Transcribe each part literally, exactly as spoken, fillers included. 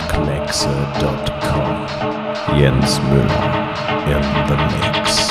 sound clexer dot com. Jens Müller in the mix.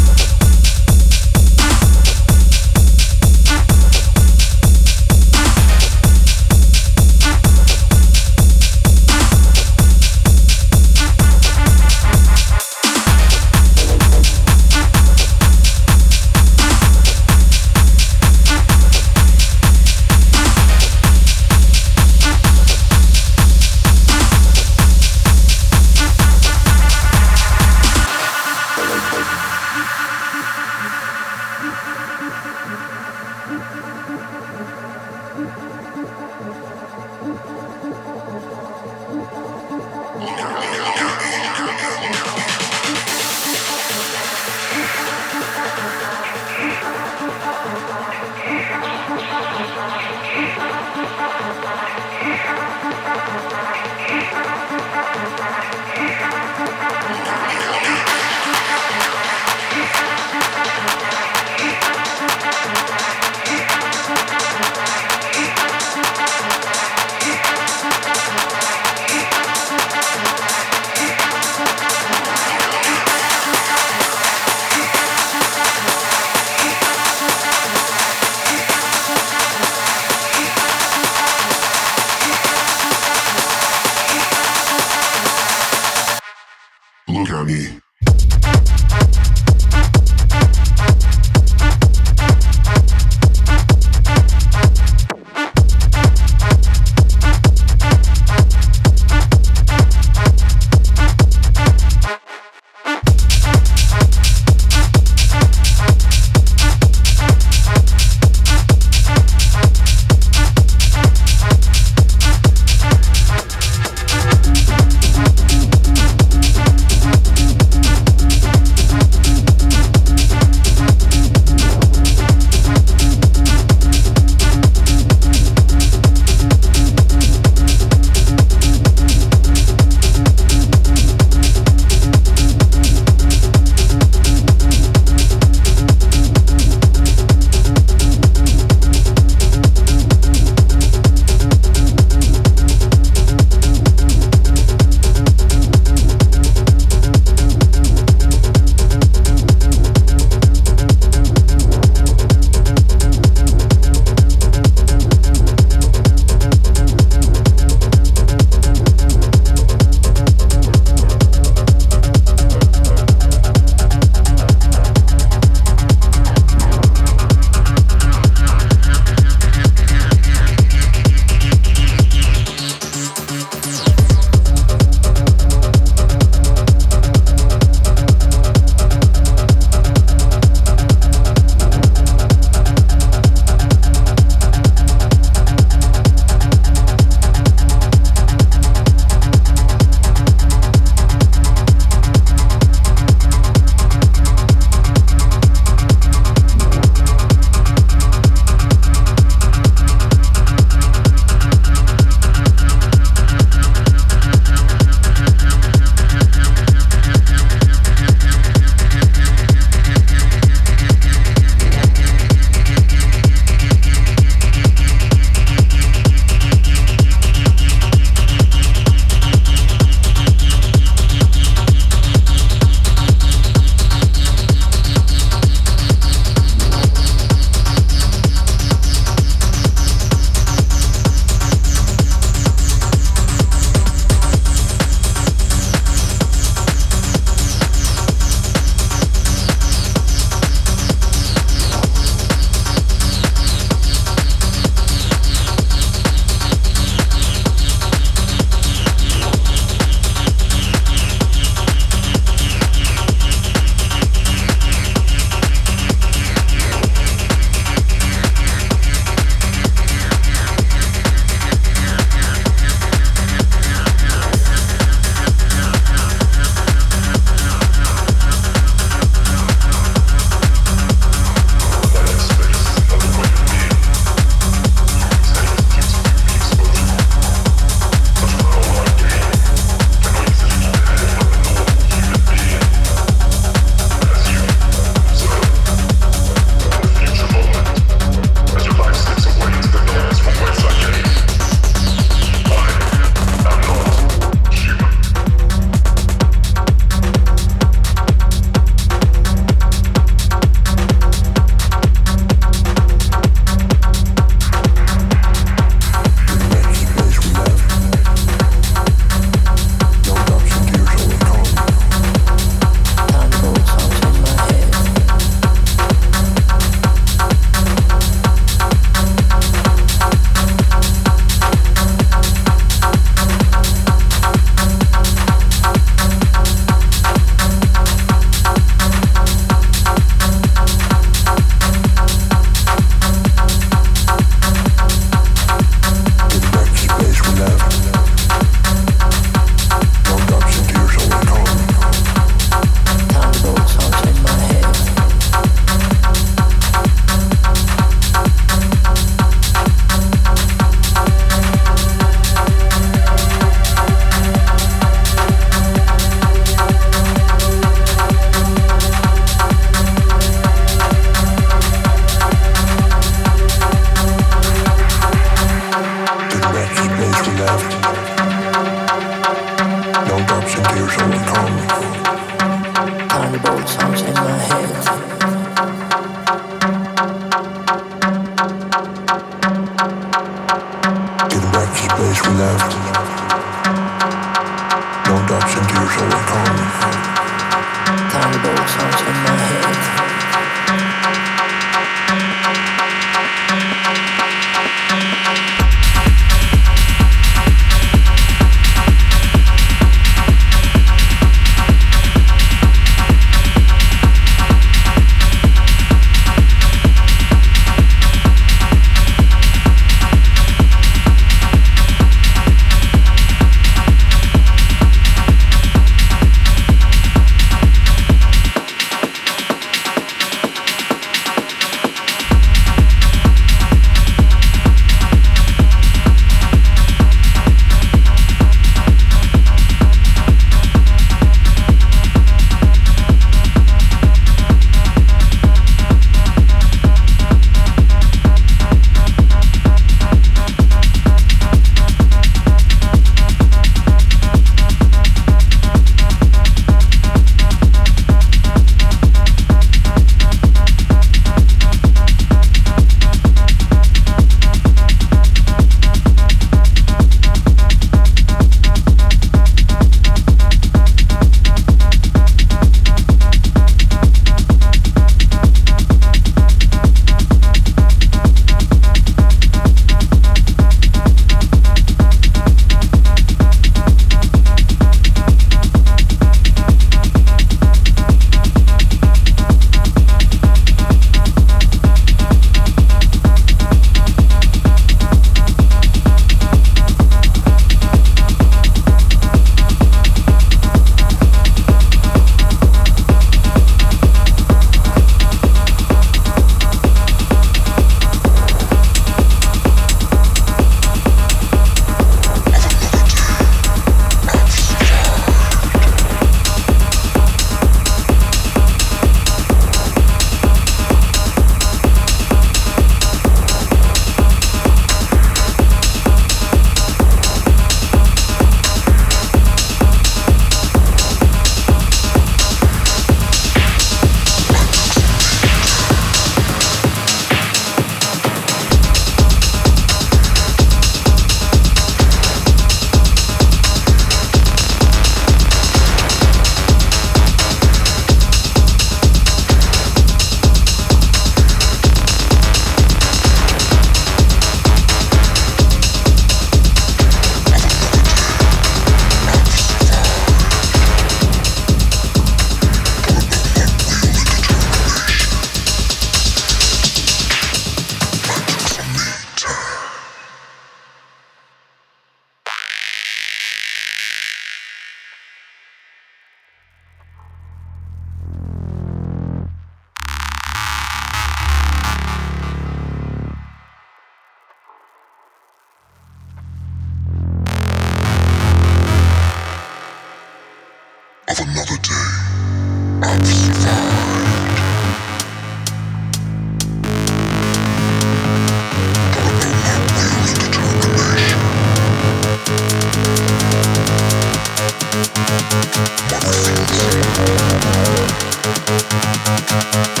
We'll be right back.